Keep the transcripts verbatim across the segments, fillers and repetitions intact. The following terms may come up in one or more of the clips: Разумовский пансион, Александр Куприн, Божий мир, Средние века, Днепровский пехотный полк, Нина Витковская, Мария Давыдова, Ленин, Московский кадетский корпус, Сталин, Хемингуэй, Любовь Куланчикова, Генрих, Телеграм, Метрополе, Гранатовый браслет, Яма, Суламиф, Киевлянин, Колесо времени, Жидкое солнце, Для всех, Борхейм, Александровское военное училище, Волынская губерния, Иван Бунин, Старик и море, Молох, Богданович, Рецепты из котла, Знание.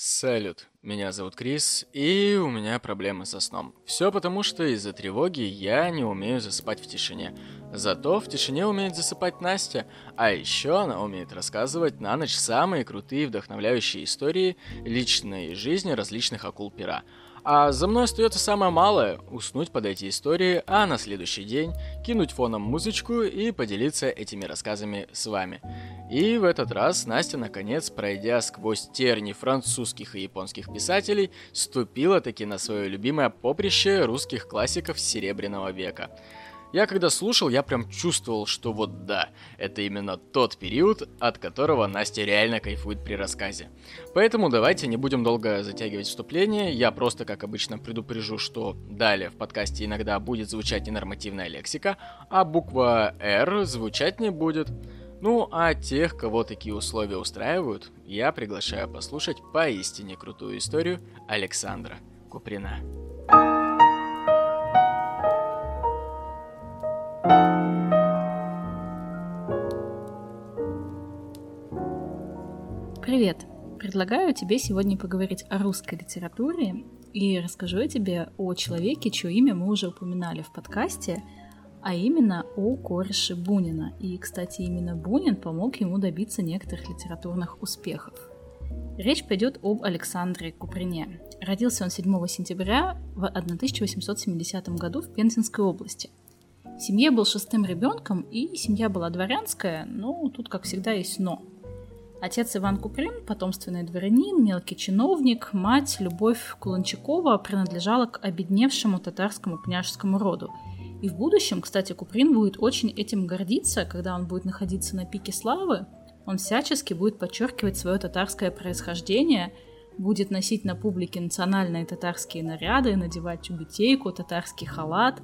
Салют, меня зовут Крис, и у меня проблемы со сном. Все потому, что из-за тревоги я не умею засыпать в тишине. Зато в тишине умеет засыпать Настя, а еще она умеет рассказывать на ночь самые крутые вдохновляющие истории личной жизни различных акул пера. А за мной остается самое малое – уснуть под эти истории, а на следующий день кинуть фоном музычку и поделиться этими рассказами с вами. И в этот раз Настя, наконец, пройдя сквозь терни французских и японских писателей, ступила таки на свое любимое поприще русских классиков Серебряного века. Я когда слушал, я прям чувствовал, что вот да, это именно тот период, от которого Настя реально кайфует при рассказе. Поэтому давайте не будем долго затягивать вступление, я просто, как обычно, предупрежу, что далее в подкасте иногда будет звучать ненормативная лексика, а буква «Р» звучать не будет. Ну, а тех, кого такие условия устраивают, я приглашаю послушать поистине крутую историю Александра Куприна. Привет! Предлагаю тебе сегодня поговорить о русской литературе и расскажу я тебе о человеке, чье имя мы уже упоминали в подкасте, а именно о кореше Бунина. И, кстати, именно Бунин помог ему добиться некоторых литературных успехов. Речь пойдет об Александре Куприне. Родился он седьмого сентября в тысяча восемьсот семидесятом году в Пензенской области. В семье был шестым ребенком, и семья была дворянская, но тут, как всегда, есть «но». Отец Иван Куприн, потомственный дворянин, мелкий чиновник, мать Любовь Куланчикова принадлежала к обедневшему татарскому княжескому роду. И в будущем, кстати, Куприн будет очень этим гордиться, когда он будет находиться на пике славы, он всячески будет подчеркивать свое татарское происхождение, будет носить на публике национальные татарские наряды, надевать тюбетейку, татарский халат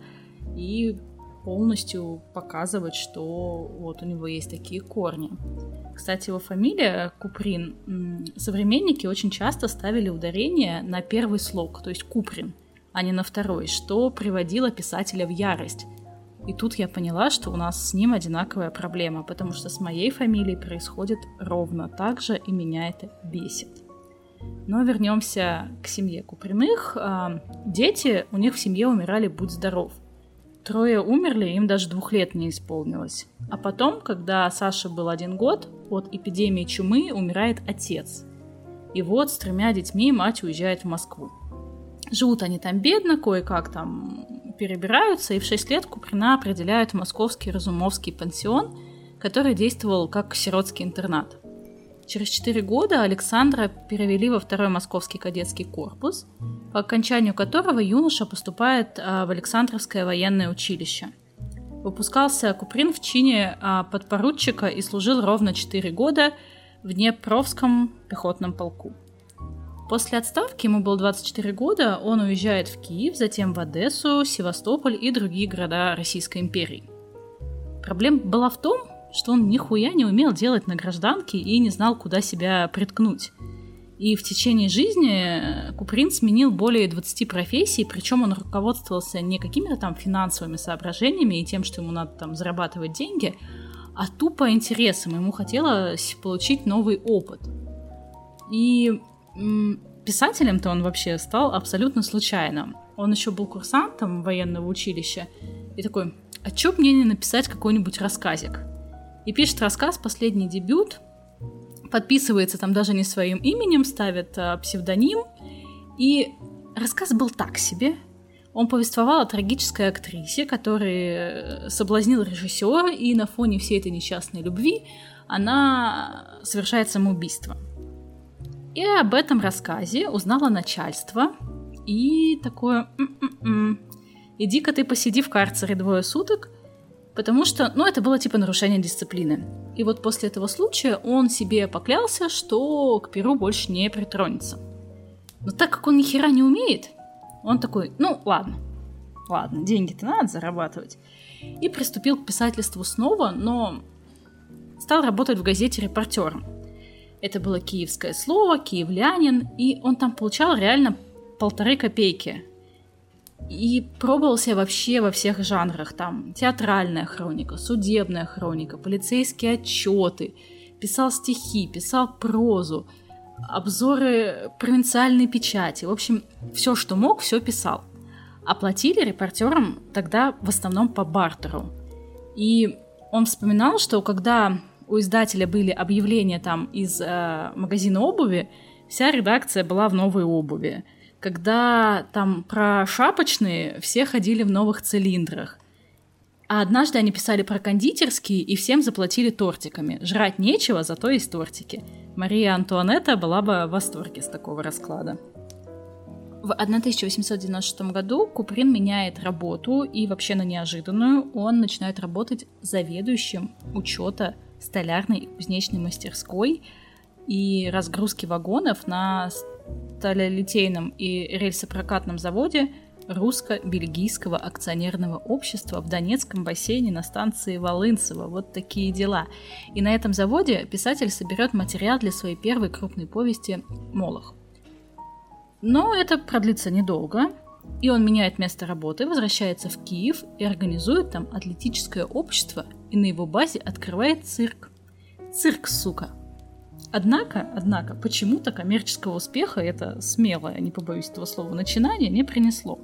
и полностью показывать, что вот у него есть такие корни. Кстати, его фамилия Куприн, современники очень часто ставили ударение на первый слог, то есть Куприн, а не на второй, что приводило писателя в ярость. И тут я поняла, что у нас с ним одинаковая проблема, потому что с моей фамилией происходит ровно так же, и меня это бесит. Но вернемся к семье Куприных. Дети у них в семье умирали «Будь здоров». Трое умерли, им даже двух лет не исполнилось. А потом, когда Саше был один год, от эпидемии чумы умирает отец. И вот с тремя детьми мать уезжает в Москву. Живут они там бедно, кое-как там перебираются, и в шесть лет Куприна определяют в московский Разумовский пансион, который действовал как сиротский интернат. Через четыре года Александра перевели во второй Московский кадетский корпус, по окончанию которого юноша поступает в Александровское военное училище. Выпускался Куприн в чине подпоручика и служил ровно четыре года в Днепровском пехотном полку. После отставки, ему было двадцать четыре года, он уезжает в Киев, затем в Одессу, Севастополь и другие города Российской империи. Проблема была в том, что он нихуя не умел делать на гражданке и не знал, куда себя приткнуть. И в течение жизни Куприн сменил более двадцати профессий, причем он руководствовался не какими-то там финансовыми соображениями и тем, что ему надо там зарабатывать деньги, а тупо интересом, ему хотелось получить новый опыт. И писателем-то он вообще стал абсолютно случайно. Он еще был курсантом военного училища и такой: а чё б мне не написать какой-нибудь рассказик? И пишет рассказ «Последний дебют», подписывается там даже не своим именем, ставит а, псевдоним. И рассказ был так себе. Он повествовал о трагической актрисе, который соблазнил режиссера, и на фоне всей этой несчастной любви она совершает самоубийство. И об этом рассказе узнало начальство. И такое: «М-м-м, иди-ка ты посиди в карцере двое суток», потому что, ну, это было типа нарушение дисциплины. И вот после этого случая он себе поклялся, что к перу больше не притронется. Но так как он ни хера не умеет, он такой: ну, ладно, ладно, деньги-то надо зарабатывать. И приступил к писательству снова, но стал работать в газете репортером. Это было «Киевское слово», «Киевлянин», и он там получал реально полторы копейки. И пробовался вообще во всех жанрах. Там театральная хроника, судебная хроника, полицейские отчеты. Писал стихи, писал прозу. обзоры провинциальной печати. В общем, все, что мог, все писал. Оплатили репортерам тогда в основном по бартеру. И он вспоминал, что когда у издателя были объявления там из э, магазина обуви, вся редакция была в новой обуви. Когда там про шапочные, все ходили в новых цилиндрах. А однажды они писали про кондитерские и всем заплатили тортиками. Жрать нечего, зато есть тортики. Мария Антуанетта была бы в восторге с такого расклада. В тысяча восемьсот девяносто шестом году Куприн меняет работу, и вообще на неожиданную он начинает работать заведующим учета столярной и кузнечной мастерской и разгрузки вагонов на сталелитейном и рельсопрокатном заводе Русско-бельгийского акционерного общества в Донецком бассейне на станции Волынцева. Вот такие дела. И на этом заводе писатель соберет материал для своей первой крупной повести «Молох». Но это продлится недолго, и он меняет место работы, возвращается в Киев и организует там атлетическое общество, и на его базе открывает цирк. Цирк, сука! Однако, однако, почему-то коммерческого успеха это смелое, не побоюсь этого слова, начинание не принесло.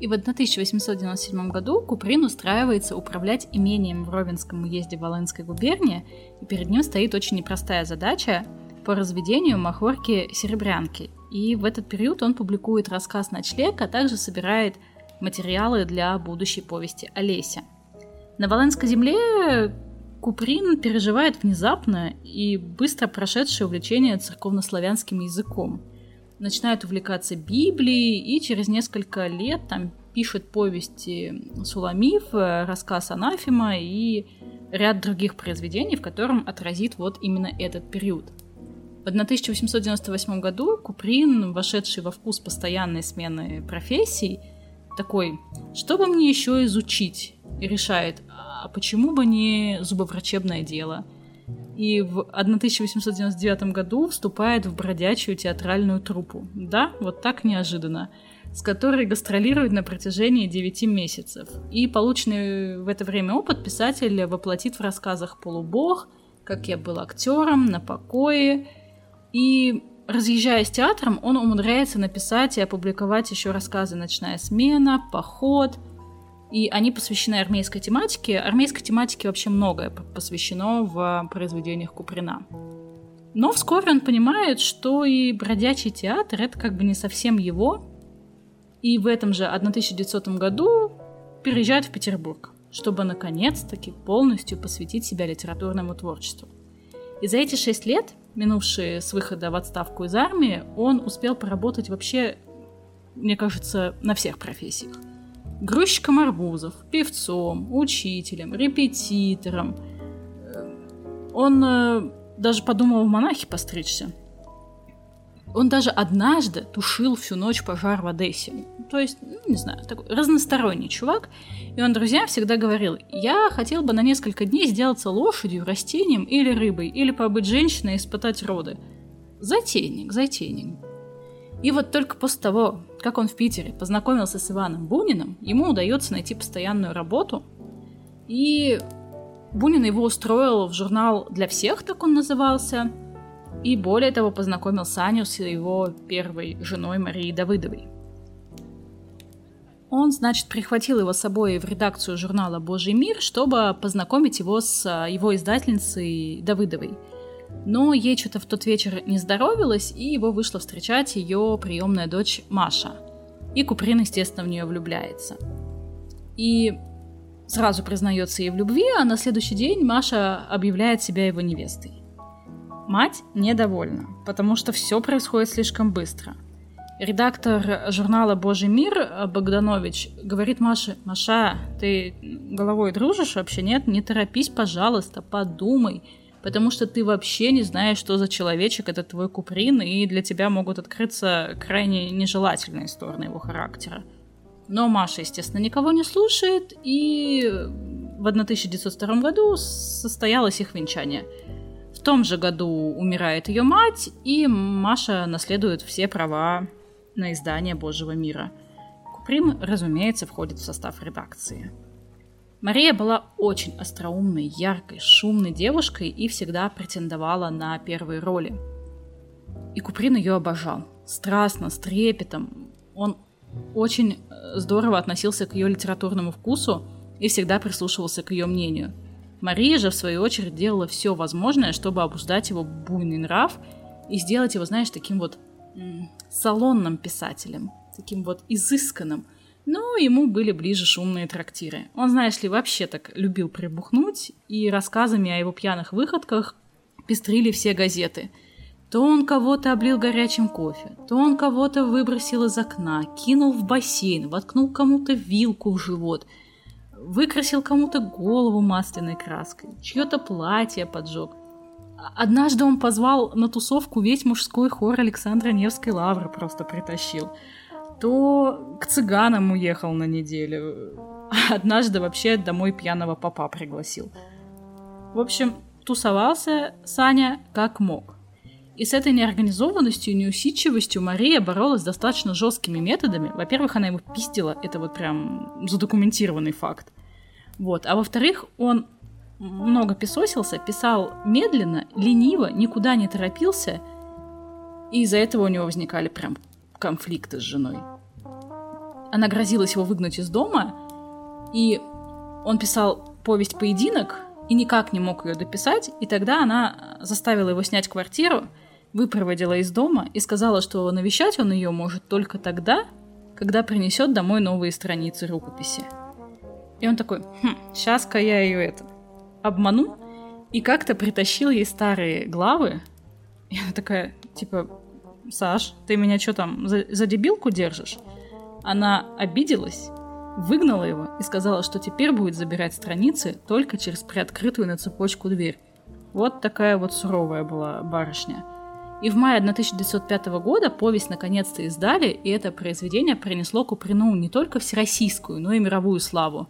И в тысяча восемьсот девяносто седьмом году Куприн устраивается управлять имением в Ровенском уезде Волынской губернии, и перед ним стоит очень непростая задача по разведению махорки-серебрянки. И в этот период он публикует рассказ «Ночлег», а также собирает материалы для будущей повести «Олеся». На Волынской земле Куприн переживает внезапно и быстро прошедшее увлечение церковнославянским языком. Начинает увлекаться Библией и через несколько лет там пишет повести «Суламиф», рассказ «Анафима» и ряд других произведений, в котором отразит вот именно этот период. В тысяча восемьсот девяносто восьмом году Куприн, вошедший во вкус постоянной смены профессий, такой, что бы мне еще изучить? И решает, а почему бы не зубоврачебное дело? И в тысяча восемьсот девяносто девятом году вступает в бродячую театральную труппу. Да, вот так неожиданно. С которой гастролирует на протяжении девяти месяцев. И полученный в это время опыт писатель воплотит в рассказах «Полубог», «Как я был актером», «На покое». И, разъезжаясь театром, он умудряется написать и опубликовать еще рассказы «Ночная смена», «Поход». И они посвящены армейской тематике. Армейской тематике вообще многое посвящено в произведениях Куприна. Но вскоре он понимает, что и бродячий театр – это как бы не совсем его. И в этом же тысяча девятисотом году переезжает в Петербург, чтобы наконец-таки полностью посвятить себя литературному творчеству. И за эти шесть лет, минувшие с выхода в отставку из армии, он успел поработать вообще, мне кажется, на всех профессиях. Грузчиком арбузов, певцом, учителем, репетитором. Он даже подумал в монахи постричься. Он даже однажды тушил всю ночь пожар в Одессе. То есть, ну, не знаю, такой разносторонний чувак. И он друзьям всегда говорил, я хотел бы на несколько дней сделаться лошадью, растением или рыбой, или побыть женщиной и испытать роды. Затейник, затейник. И вот только после того, как он в Питере познакомился с Иваном Буниным, ему удается найти постоянную работу. И Бунин его устроил в журнал «Для всех», так он назывался. И более того, познакомил Саню с его первой женой Марией Давыдовой. Он, значит, прихватил его с собой в редакцию журнала «Божий мир», чтобы познакомить его с его издательницей Давыдовой. Но ей что-то в тот вечер не здоровилось, и его вышла встречать ее приемная дочь Маша. И Куприн, естественно, в нее влюбляется. И сразу признается ей в любви, а на следующий день Маша объявляет себя его невестой. Мать недовольна, потому что все происходит слишком быстро. Редактор журнала «Божий мир» Богданович говорит Маше, «Маша, ты головой дружишь вообще? Нет, не торопись, пожалуйста, подумай, потому что ты вообще не знаешь, что за человечек это твой Куприн, и для тебя могут открыться крайне нежелательные стороны его характера». Но Маша, естественно, никого не слушает, и в тысяча девятьсот втором году состоялось их венчание. В том же году умирает ее мать, и Маша наследует все права на издание «Божьего мира». Куприн, разумеется, входит в состав редакции. Мария была очень остроумной, яркой, шумной девушкой и всегда претендовала на первые роли. И Куприн ее обожал. Страстно, с трепетом. Он очень здорово относился к ее литературному вкусу и всегда прислушивался к ее мнению. Мария же, в свою очередь, делала все возможное, чтобы обуздать его буйный нрав и сделать его, знаешь, таким вот м- салонным писателем, таким вот изысканным. Но ему были ближе шумные трактиры. Он, знаешь ли, вообще так любил прибухнуть, и рассказами о его пьяных выходках пестрили все газеты. То он кого-то облил горячим кофе, то он кого-то выбросил из окна, кинул в бассейн, воткнул кому-то вилку в живот, выкрасил кому-то голову масляной краской, чье-то платье поджег. Однажды он позвал на тусовку весь мужской хор Александро-Невской лавры, просто притащил. То к цыганам уехал на неделю. Однажды вообще домой пьяного попа пригласил. В общем, тусовался Саня как мог. И с этой неорганизованностью и неусидчивостью Мария боролась достаточно жесткими методами. Во-первых, она его пиздила, это вот прям задокументированный факт. Вот. А во-вторых, он много песосился, писал медленно, лениво, никуда не торопился. И из-за этого у него возникали прям конфликты с женой. Она грозилась его выгнать из дома, и он писал повесть «Поединок», и никак не мог ее дописать, и тогда она заставила его снять квартиру, выпроводила из дома и сказала, что навещать он ее может только тогда, когда принесет домой новые страницы рукописи. И он такой, хм, сейчас-ка я ее это обману, и как-то притащил ей старые главы. И она такая, типа, Саш, ты меня что там, за, за дебилку держишь? Она обиделась, выгнала его и сказала, что теперь будет забирать страницы только через приоткрытую на цепочку дверь. Вот такая вот суровая была барышня. И в мае тысяча девятьсот пятого года повесть наконец-то издали, и это произведение принесло Куприну не только всероссийскую, но и мировую славу.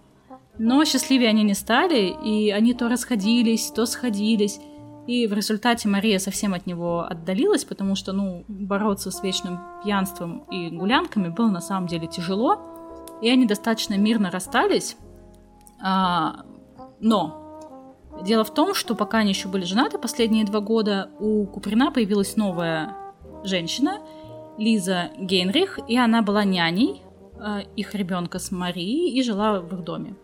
Но счастливее они не стали, и они то расходились, то сходились, и в результате Мария совсем от него отдалилась, потому что, ну, бороться с вечным пьянством и гулянками было на самом деле тяжело, и они достаточно мирно расстались. А, но дело в том, что пока они еще были женаты последние два года, у Куприна появилась новая женщина, Лиза Гейнрих, и она была няней а, их ребенка с Марией и жила в их доме.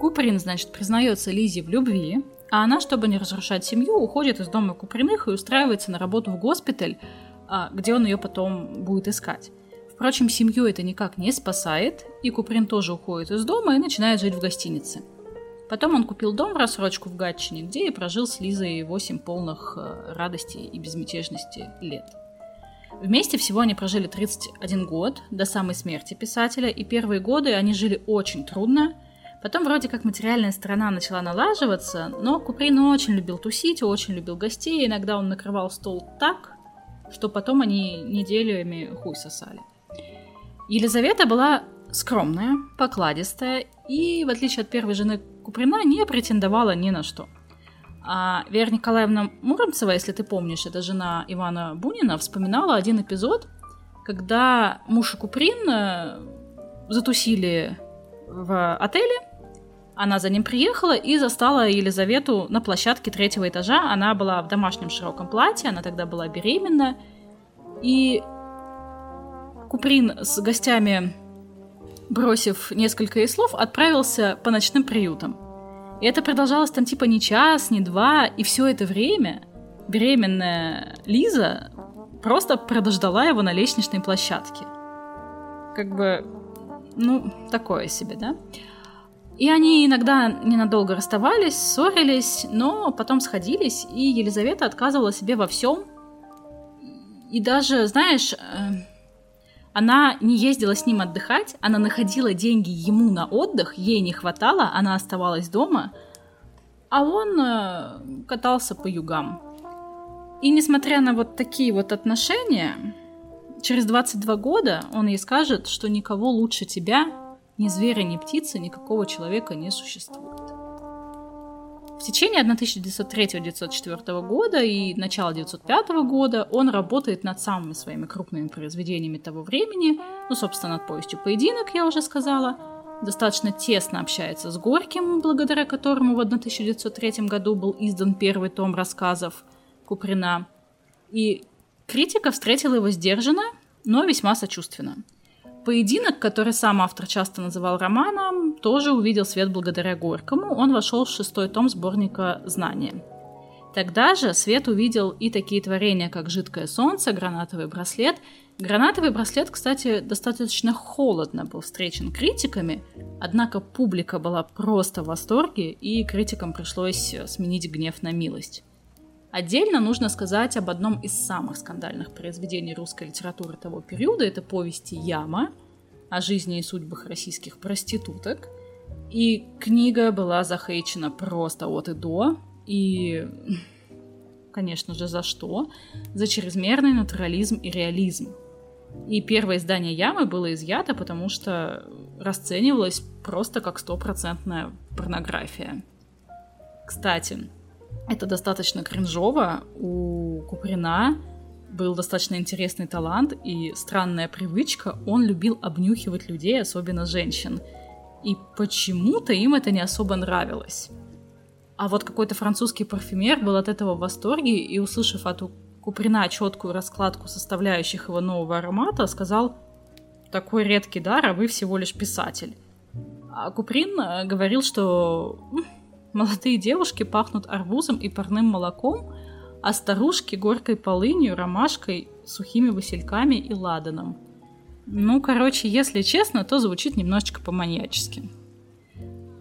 Куприн, значит, признается Лизе в любви, а она, чтобы не разрушать семью, уходит из дома Куприных и устраивается на работу в госпиталь, а, где он ее потом будет искать. Впрочем, семью это никак не спасает, и Куприн тоже уходит из дома и начинает жить в гостинице. Потом он купил дом в рассрочку в Гатчине, где и прожил с Лизой восемь полных радости и безмятежности лет. Вместе всего они прожили тридцать один год, до самой смерти писателя, и первые годы они жили очень трудно. Потом вроде как материальная сторона начала налаживаться, но Куприн очень любил тусить, очень любил гостей, иногда он накрывал стол так, что потом они неделями хуй сосали. Елизавета была скромная, покладистая и, в отличие от первой жены Куприна, не претендовала ни на что. А Вера Николаевна Муромцева, если ты помнишь, это жена Ивана Бунина, вспоминала один эпизод, когда муж и Куприн затусили в отеле, она за ним приехала и застала Елизавету на площадке третьего этажа. Она была в домашнем широком платье, она тогда была беременна, и Куприн с гостями, бросив несколько ей слов, отправился по ночным приютам. И это продолжалось там типа не час, не два, и все это время беременная Лиза просто продождала его на лестничной площадке. Как бы, ну, такое себе, да? И они иногда ненадолго расставались, ссорились, но потом сходились, и Елизавета отказывала себе во всем. И даже, знаешь... Она не ездила с ним отдыхать, она находила деньги ему на отдых, ей не хватало, она оставалась дома, а он катался по югам. И несмотря на вот такие вот отношения, через двадцать два года он ей скажет, что никого лучше тебя, ни зверя, ни птицы, никакого человека не существует. В течение тысяча девятьсот третьего — тысяча девятьсот четвёртого года и начала тысяча девятьсот пятого года он работает над самыми своими крупными произведениями того времени. Ну, собственно, над повестью «Поединок», я уже сказала. Достаточно тесно общается с Горьким, благодаря которому в тысяча девятьсот третьем году был издан первый том рассказов Куприна. И Критика встретила его сдержанно, но весьма сочувственно. «Поединок», который сам автор часто называл романом, тоже увидел свет благодаря Горькому. Он вошел в шестой том сборника «Знание». Тогда же свет увидел и такие творения, как «Жидкое солнце», «Гранатовый браслет». «Гранатовый браслет», кстати, достаточно холодно был встречен критиками, однако публика была просто в восторге, и критикам пришлось сменить гнев на милость. Отдельно нужно сказать об одном из самых скандальных произведений русской литературы того периода. Это повести «Яма» о жизни и судьбах российских проституток. И книга была захейчена просто от и до. И, конечно же, за что? За чрезмерный натурализм и реализм. И первое издание «Ямы» было изъято, потому что расценивалось просто как стопроцентная порнография. Кстати, это достаточно кринжово. У Куприна был достаточно интересный талант и странная привычка. Он любил обнюхивать людей, особенно женщин. И почему-то им это не особо нравилось. А вот какой-то французский парфюмер был от этого в восторге и, услышав от Куприна четкую раскладку составляющих его нового аромата, сказал: «Такой редкий дар, а вы всего лишь писатель». А Куприн говорил, что молодые девушки пахнут арбузом и парным молоком, а старушки — горькой полынью, ромашкой, сухими васильками и ладаном. Ну, короче, если честно, то звучит немножечко по-маньячески.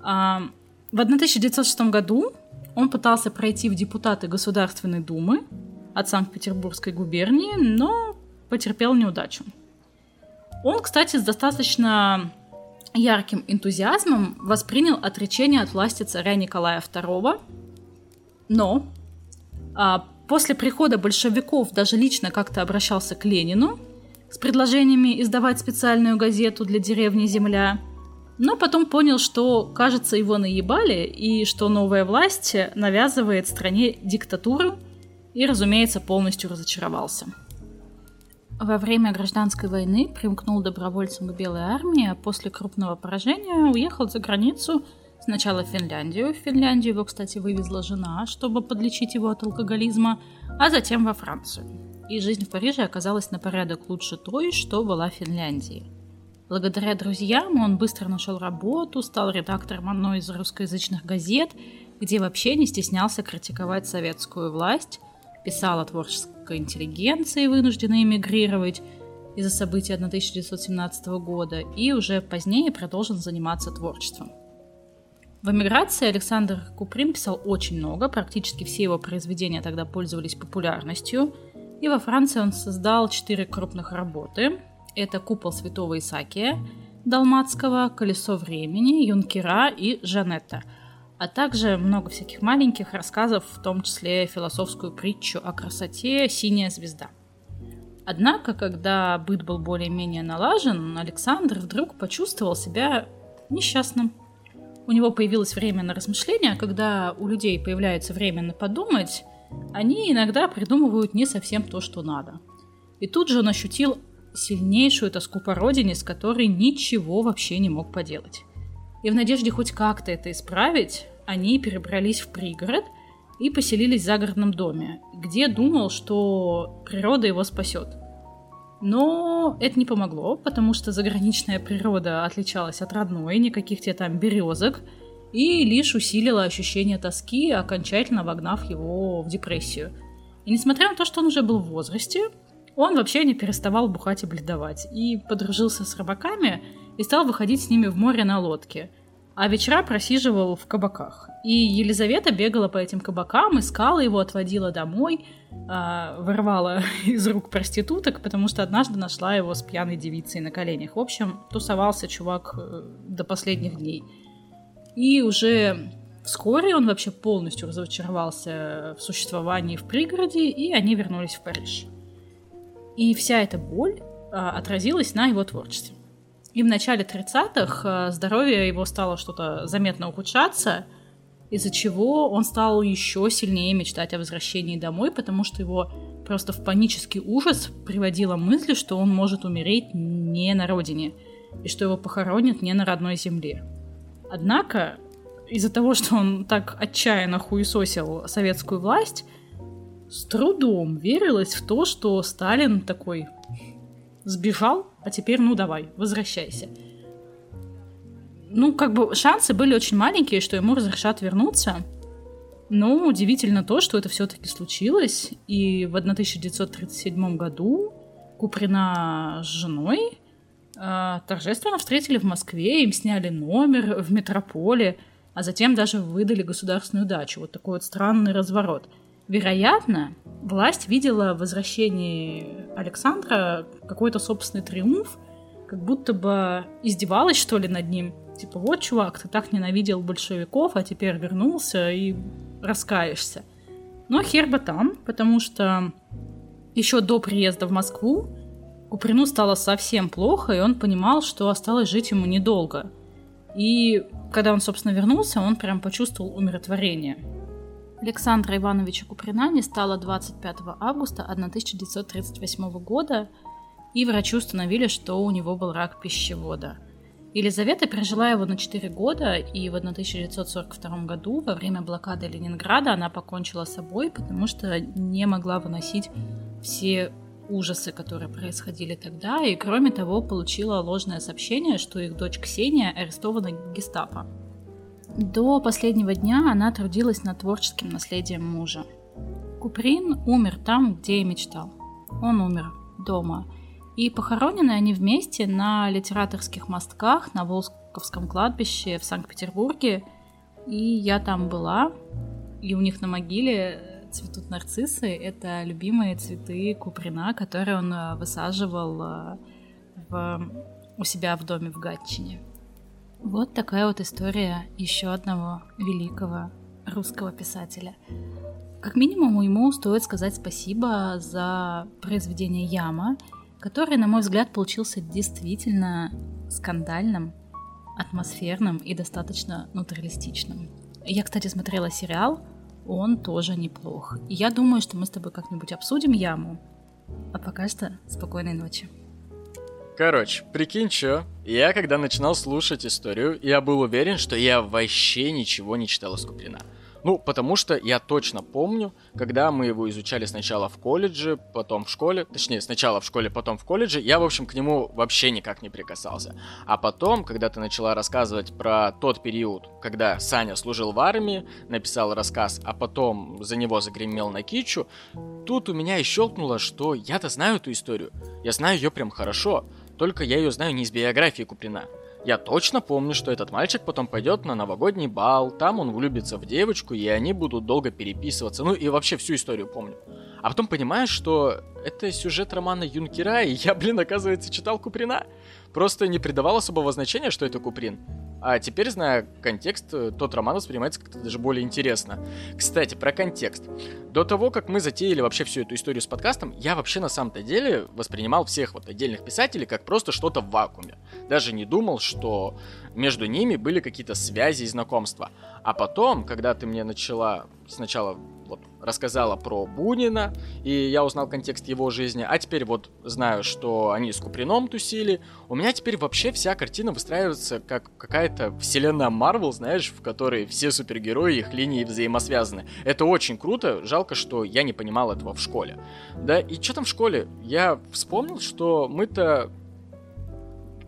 А, в тысяча девятьсот шестом году он пытался пройти в депутаты Государственной Думы от Санкт-Петербургской губернии, но потерпел неудачу. Он, кстати, с достаточно ярким энтузиазмом воспринял отречение от власти царя Николая второго, но а, после прихода большевиков даже лично как-то обращался к Ленину с предложениями издавать специальную газету для деревни «Земля», но потом понял, что, кажется, его наебали и что новая власть навязывает стране диктатуру, и, разумеется, полностью разочаровался. Во время гражданской войны примкнул добровольцем к Белой армии, а после крупного поражения уехал за границу, сначала в Финляндию. В Финляндию его, кстати, вывезла жена, чтобы подлечить его от алкоголизма, а затем во Францию. И жизнь в Париже оказалась на порядок лучше той, что была в Финляндии. Благодаря друзьям он быстро нашел работу, стал редактором одной из русскоязычных газет, где вообще не стеснялся критиковать советскую власть, писал о творческой интеллигенции, вынужденной эмигрировать из-за событий тысяча девятьсот семнадцатого года, и уже позднее продолжил заниматься творчеством. В эмиграции Александр Куприн писал очень много, практически все его произведения тогда пользовались популярностью, и во Франции он создал четыре крупных работы. Это «Купол святого Исаакия» Далмацкого, «Колесо времени», «Юнкера» и «Жанетта», а также много всяких маленьких рассказов, в том числе философскую притчу о красоте «Синяя звезда». Однако, когда быт был более-менее налажен, Александр вдруг почувствовал себя несчастным. У него появилось время на размышления. Когда у людей появляется время на подумать, они иногда придумывают не совсем то, что надо. И тут же он ощутил сильнейшую тоску по родине, с которой ничего вообще не мог поделать. И в надежде хоть как-то это исправить, они перебрались в пригород и поселились в загородном доме, где думал, что природа его спасет. Но это не помогло, потому что заграничная природа отличалась от родной, никаких тебе там березок, и лишь усилила ощущение тоски, окончательно вогнав его в депрессию. И несмотря на то, что он уже был в возрасте, он вообще не переставал бухать и бледовать, и подружился с рыбаками, и стал выходить с ними в море на лодке, а вечера просиживал в кабаках. И Елизавета бегала по этим кабакам, искала его, отводила домой, э, вырвала из рук проституток, потому что однажды нашла его с пьяной девицей на коленях. В общем, тусовался чувак до последних дней. И уже вскоре он вообще полностью разочаровался в существовании в пригороде, и они вернулись в Париж. И вся эта боль э, отразилась на его творчестве. И в начале тридцатых здоровье его стало что-то заметно ухудшаться, из-за чего он стал еще сильнее мечтать о возвращении домой, потому что его просто в панический ужас приводила мысль, что он может умереть не на родине, и что его похоронят не на родной земле. Однако, из-за того, что он так отчаянно хуесосил советскую власть, с трудом верилось в то, что Сталин такой сбежал, а теперь ну давай, возвращайся. Ну, как бы шансы были очень маленькие, что ему разрешат вернуться. Но удивительно то, что это все-таки случилось. И в тысяча девятьсот тридцать седьмом году Куприна с женой э, торжественно встретили в Москве, им сняли номер в метрополе, а затем даже выдали государственную дачу. Вот такой вот странный разворот. Вероятно, власть видела в возвращении Александра какой-то собственный триумф, как будто бы издевалась, что ли, над ним. Типа, вот, чувак, ты так ненавидел большевиков, а теперь вернулся и раскаешься. Но хер бы там, потому что еще до приезда в Москву Куприну стало совсем плохо, и он понимал, что осталось жить ему недолго. И когда он, собственно, вернулся, он прям почувствовал умиротворение. Александра Ивановича Куприна не стало двадцать пятого августа тысяча девятьсот тридцать восьмого года, и врачи установили, что у него был рак пищевода. Елизавета пережила его на четыре года, и в тысяча девятьсот сорок втором году во время блокады Ленинграда она покончила с собой, потому что не могла выносить все ужасы, которые происходили тогда, и кроме того получила ложное сообщение, что их дочь Ксения арестована гестапо. До последнего дня она трудилась над творческим наследием мужа. Куприн умер там, где и мечтал. Он умер дома. И похоронены они вместе на литераторских мостках на Волковском кладбище в Санкт-Петербурге. И я там была, и у них на могиле цветут нарциссы. Это любимые цветы Куприна, которые он высаживал в, у себя в доме в Гатчине. Вот такая вот история еще одного великого русского писателя. Как минимум ему стоит сказать спасибо за произведение «Яма», который, на мой взгляд, получился действительно скандальным, атмосферным и достаточно натуралистичным. Я, кстати, смотрела сериал, он тоже неплох. И я думаю, что мы с тобой как-нибудь обсудим «Яму». А пока что спокойной ночи. Короче, прикинь, чё? Я, когда начинал слушать историю, я был уверен, что я вообще ничего не читал из Куприна. Ну, потому что я точно помню, когда мы его изучали сначала в колледже, потом в школе, точнее, сначала в школе, потом в колледже, я, в общем, к нему вообще никак не прикасался. А потом, когда ты начала рассказывать про тот период, когда Саня служил в армии, написал рассказ, а потом за него загремел на кичу, тут у меня и щелкнуло, что я-то знаю эту историю, я знаю ее прям хорошо, только я ее знаю не из биографии Куприна. Я точно помню, что этот мальчик потом пойдет на новогодний бал, там он влюбится в девочку, и они будут долго переписываться, ну и вообще всю историю помню. А потом понимаешь, что это сюжет романа Юнкера, и я, блин, оказывается, читал Куприна. Просто не придавал особого значения, что это Куприн. А теперь, зная контекст, тот роман воспринимается как-то даже более интересно. Кстати, про контекст. До того, как мы затеяли вообще всю эту историю с подкастом, я вообще на самом-то деле воспринимал всех вот отдельных писателей как просто что-то в вакууме. Даже не думал, что между ними были какие-то связи и знакомства. А потом, когда ты мне начала сначала вот рассказала про Бунина, и я узнал контекст его жизни, а теперь вот знаю, что они с Куприном тусили, у меня теперь вообще вся картина выстраивается как какая-то вселенная Марвел, знаешь, в которой все супергерои и их линии взаимосвязаны. Это очень круто, жалко, что я не понимал этого в школе. Да, и что там в школе? Я вспомнил, что мы-то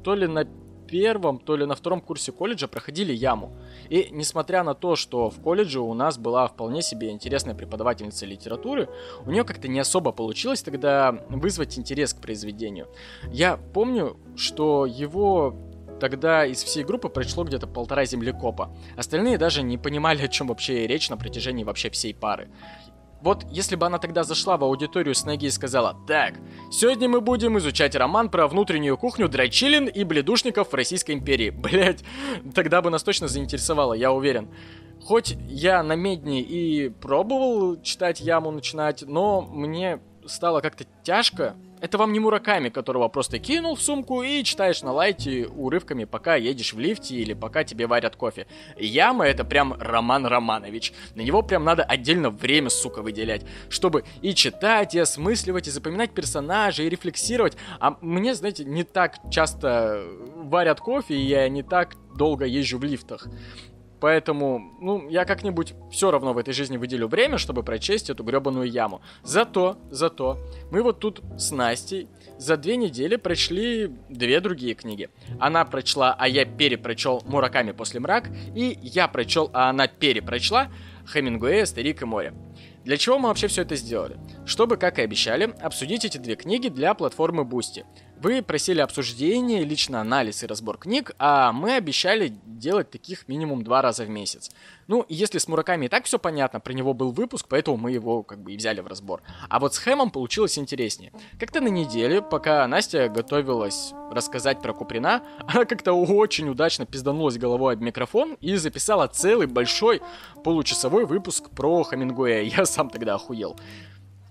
то ли на первом, то ли на втором курсе колледжа проходили «Яму». И несмотря на то, что в колледже у нас была вполне себе интересная преподавательница литературы, у нее как-то не особо получилось тогда вызвать интерес к произведению. Я помню, что его тогда из всей группы прочло где-то полтора землекопа. Остальные даже не понимали, о чем вообще речь на протяжении вообще всей пары. Вот если бы она тогда зашла в аудиторию с ноги и сказала: «Так, сегодня мы будем изучать роман про внутреннюю кухню дрочилин и бледушников в Российской империи», блять, тогда бы нас точно заинтересовало, я уверен. Хоть я на медне и пробовал читать «Яму» начинать, но мне стало как-то тяжко. Это вам не Мураками, которого просто кинул в сумку и читаешь на лайте урывками, пока едешь в лифте или пока тебе варят кофе. «Яма» — это прям Роман Романович. На него прям надо отдельно время, сука, выделять, чтобы и читать, и осмысливать, и запоминать персонажей, и рефлексировать. А мне, знаете, не так часто варят кофе, и я не так долго езжу в лифтах. Поэтому, ну, я как-нибудь все равно в этой жизни выделю время, чтобы прочесть эту гребаную яму. Зато, зато, мы вот тут с Настей за две недели прочли две другие книги. Она прочла, а я перепрочел «Мураками после мрак», и я прочел, а она перепрочла Хемингуэя «Старик и море». Для чего мы вообще все это сделали? Чтобы, как и обещали, обсудить эти две книги для платформы Boosty. Вы просили обсуждение, лично анализ и разбор книг, а мы обещали делать таких минимум два раза в месяц. Ну, если с Мураками и так все понятно, про него был выпуск, поэтому мы его как бы и взяли в разбор. А вот с Хэмом получилось интереснее. Как-то на неделе, пока Настя готовилась рассказать про Куприна, она как-то очень удачно пизданулась головой об микрофон и записала целый большой получасовой выпуск про Хемингуэя. Я сам тогда охуел.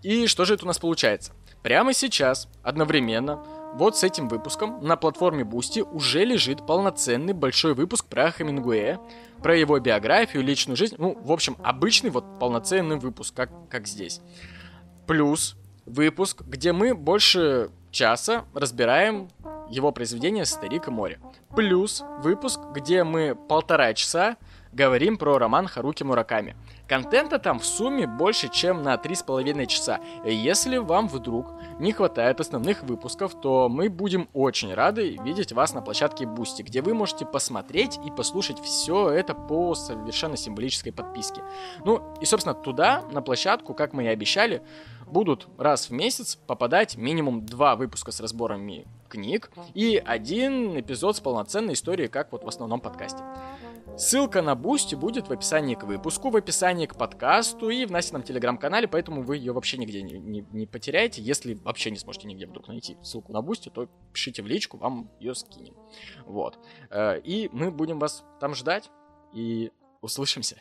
И что же это у нас получается? Прямо сейчас, одновременно, вот с этим выпуском на платформе Boosty уже лежит полноценный большой выпуск про Хемингуэя, про его биографию, личную жизнь. Ну, в общем, обычный вот полноценный выпуск, как, как здесь. Плюс выпуск, где мы больше часа разбираем его произведение «Старик и море». Плюс выпуск, где мы полтора часа говорим про роман Харуки Мураками. Контента там в сумме больше, чем на три с половиной часа. Если вам вдруг не хватает основных выпусков, то мы будем очень рады видеть вас на площадке Boosty, где вы можете посмотреть и послушать все это по совершенно символической подписке. Ну и, собственно, туда, на площадку, как мы и обещали, будут раз в месяц попадать минимум два выпуска с разборами книг и один эпизод с полноценной историей, как вот в основном подкасте. Ссылка на Boosty будет в описании к выпуску, в описании к подкасту и в Настином телеграм-канале, поэтому вы ее вообще нигде не, не, не потеряете. Если вообще не сможете нигде вдруг найти ссылку на Boosty, то пишите в личку, вам ее скинем. Вот. И мы будем вас там ждать и услышимся.